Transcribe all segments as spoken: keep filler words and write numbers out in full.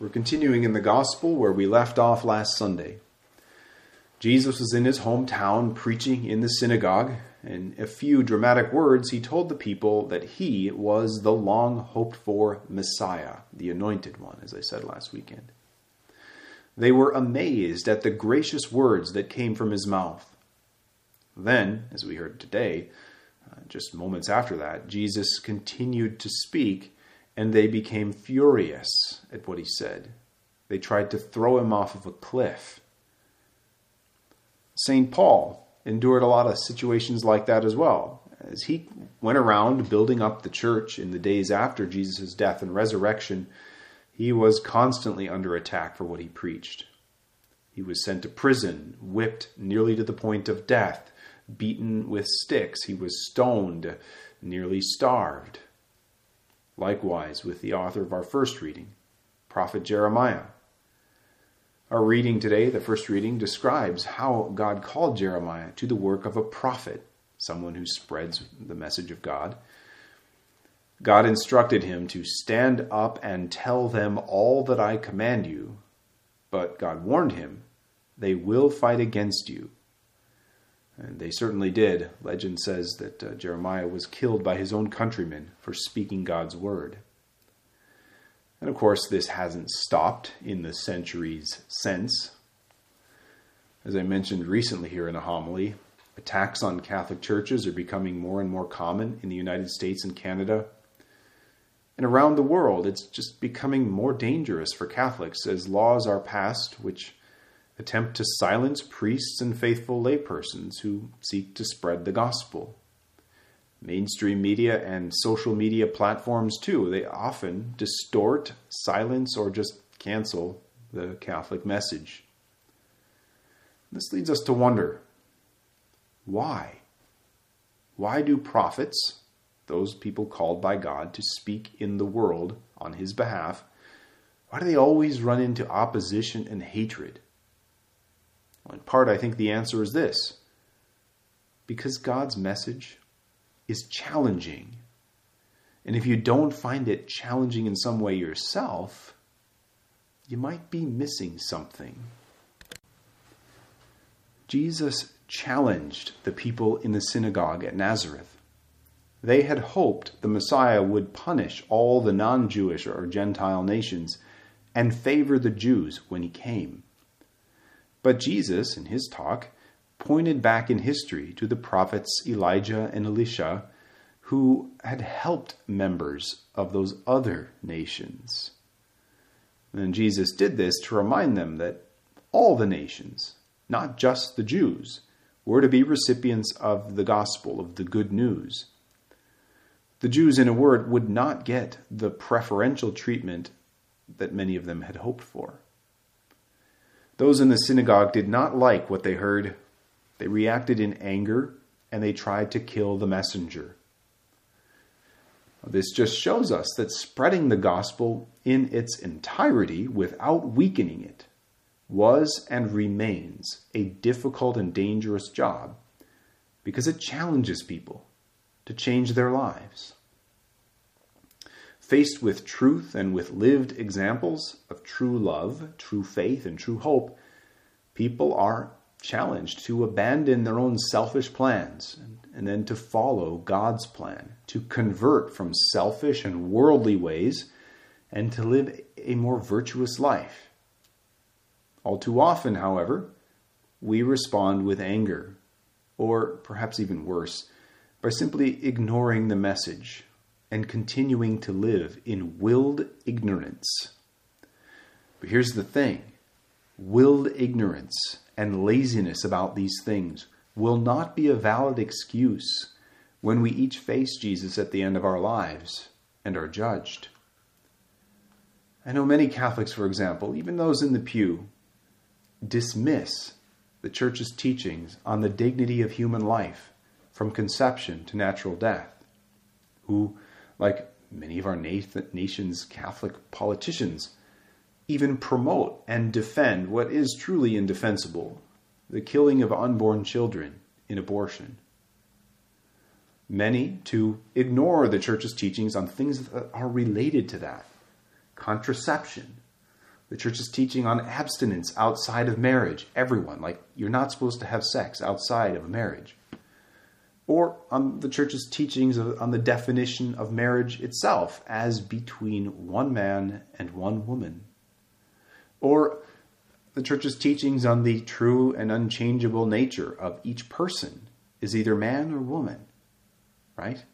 We're continuing in the gospel where we left off last Sunday. Jesus was in his hometown preaching in the synagogue, and in a few dramatic words, he told the people that he was the long-hoped-for Messiah, the anointed one, as I said last weekend. They were amazed at the gracious words that came from his mouth. Then, as we heard today, uh, just moments after that, Jesus continued to speak, and they became furious at what he said. They tried to throw him off of a cliff. Saint Paul endured a lot of situations like that as well, as he went around building up the church in the days after Jesus' death and resurrection. He was constantly under attack for what he preached. He was sent to prison, whipped nearly to the point of death, beaten with sticks. He was stoned, nearly starved. Likewise with the author of our first reading, Prophet Jeremiah. Our reading today, the first reading, describes how God called Jeremiah to the work of a prophet, someone who spreads the message of God. God instructed him to stand up and tell them all that I command you, but God warned him, they will fight against you. And they certainly did. Legend says that uh, Jeremiah was killed by his own countrymen for speaking God's word. And of course, this hasn't stopped in the centuries since. As I mentioned recently here in a homily, attacks on Catholic churches are becoming more and more common in the United States and Canada. And around the world, it's just becoming more dangerous for Catholics as laws are passed which attempt to silence priests and faithful laypersons who seek to spread the gospel. Mainstream media and social media platforms, too, they often distort, silence, or just cancel the Catholic message. This leads us to wonder, why? Why do prophets, those people called by God to speak in the world on his behalf, why do they always run into opposition and hatred? Well, in part, I think the answer is this. Because God's message is challenging. And if you don't find it challenging in some way yourself, you might be missing something. Jesus challenged the people in the synagogue at Nazareth. They had hoped the Messiah would punish all the non-Jewish or Gentile nations and favor the Jews when he came. But Jesus, in his talk, pointed back in history to the prophets Elijah and Elisha, who had helped members of those other nations. And Jesus did this to remind them that all the nations, not just the Jews, were to be recipients of the gospel, of the good news. The Jews, in a word, would not get the preferential treatment that many of them had hoped for. Those in the synagogue did not like what they heard. They reacted in anger, and they tried to kill the messenger. This just shows us that spreading the gospel in its entirety without weakening it was and remains a difficult and dangerous job because it challenges people to change their lives. Faced with truth and with lived examples of true love, true faith, and true hope, people are challenged to abandon their own selfish plans and, and then to follow God's plan, to convert from selfish and worldly ways and to live a more virtuous life. All too often, however, we respond with anger, or perhaps even worse, by simply ignoring the message and continuing to live in willed ignorance. But here's the thing. Willed ignorance and laziness about these things will not be a valid excuse when we each face Jesus at the end of our lives and are judged. I know many Catholics, for example, even those in the pew, dismiss the Church's teachings on the dignity of human life from conception to natural death, who, like many of our nation's Catholic politicians, even promote and defend what is truly indefensible, the killing of unborn children in abortion. Many, too, ignore the Church's teachings on things that are related to that, contraception, The church's teaching on abstinence outside of marriage. Everyone, like, you're not supposed to have sex outside of a marriage. Or on the church's teachings of, on the definition of marriage itself as between one man and one woman. Or the church's teachings on the true and unchangeable nature of each person is either man or woman, right?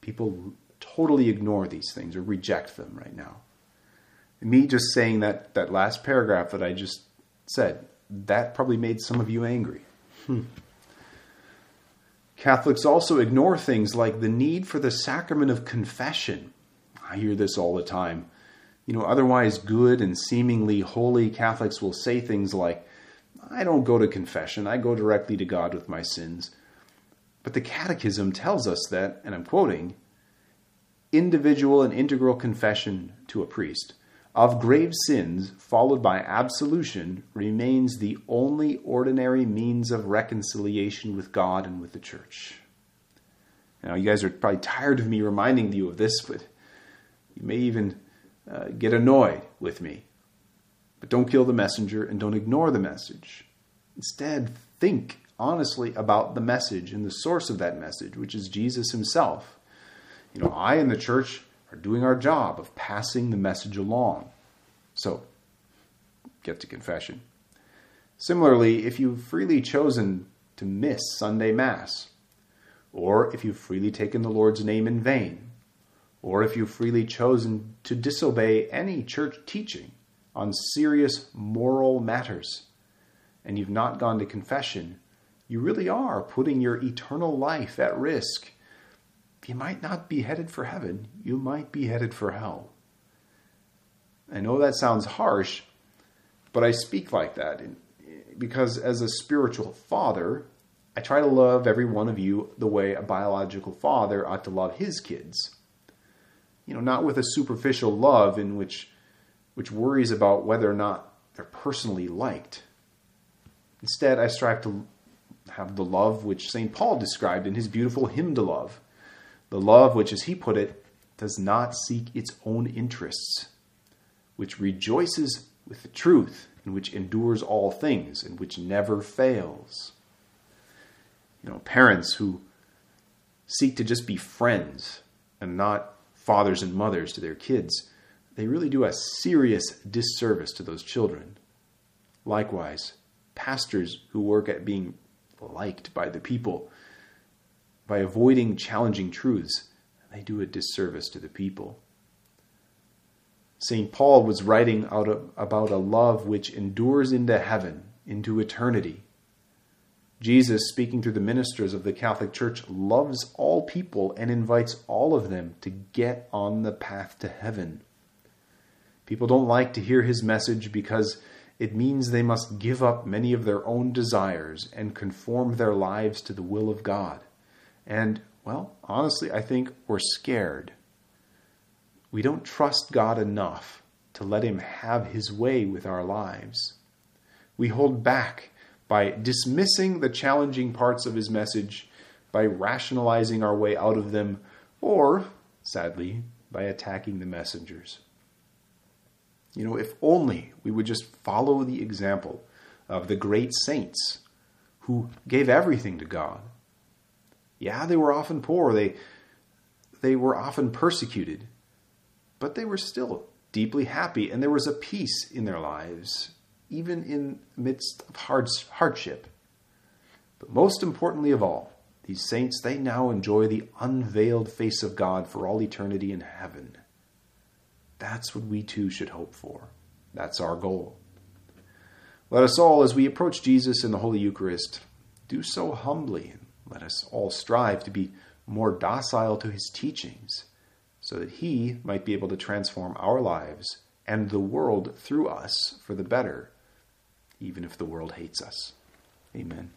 People totally ignore these things or reject them right now. Me just saying that, that last paragraph that I just said, that probably made some of you angry. Hmm. Catholics also ignore things like the need for the sacrament of confession. I hear this all the time. You know, otherwise good and seemingly holy Catholics will say things like, I don't go to confession, I go directly to God with my sins. But the Catechism tells us that, and I'm quoting, individual and integral confession to a priest of grave sins followed by absolution remains the only ordinary means of reconciliation with God and with the church. Now, you guys are probably tired of me reminding you of this, but you may even uh, get annoyed with me. But don't kill the messenger and don't ignore the message. Instead, think honestly about the message and the source of that message, which is Jesus himself. You know, I and the church are doing our job of passing the message along. So, get to confession. Similarly, if you've freely chosen to miss Sunday Mass, or if you've freely taken the Lord's name in vain, or if you've freely chosen to disobey any church teaching on serious moral matters, and you've not gone to confession, you really are putting your eternal life at risk. You might not be headed for heaven. You might be headed for hell. I know that sounds harsh, but I speak like that because as a spiritual father, I try to love every one of you the way a biological father ought to love his kids. You know, not with a superficial love in which, which worries about whether or not they're personally liked. Instead, I strive to have the love which Saint Paul described in his beautiful hymn to love. The love which, as he put it, does not seek its own interests, which rejoices with the truth, and which endures all things, and which never fails. You know, parents who seek to just be friends and not fathers and mothers to their kids, they really do a serious disservice to those children. Likewise, pastors who work at being liked by the people, by avoiding challenging truths, they do a disservice to the people. Saint Paul was writing out of, about a love which endures into heaven, into eternity. Jesus, speaking through the ministers of the Catholic Church, loves all people and invites all of them to get on the path to heaven. People don't like to hear his message because it means they must give up many of their own desires and conform their lives to the will of God. And, well, honestly, I think we're scared. We don't trust God enough to let him have his way with our lives. We hold back by dismissing the challenging parts of his message, by rationalizing our way out of them, or, sadly, by attacking the messengers. You know, if only we would just follow the example of the great saints who gave everything to God. Yeah, they were often poor. They, they were often persecuted. But they were still deeply happy, and there was a peace in their lives, even in the midst of hard, hardship. But most importantly of all, these saints, they now enjoy the unveiled face of God for all eternity in heaven. That's what we too should hope for. That's our goal. Let us all, as we approach Jesus in the Holy Eucharist, do so humbly, and let us all strive to be more docile to his teachings, so that he might be able to transform our lives and the world through us for the better, even if the world hates us. Amen.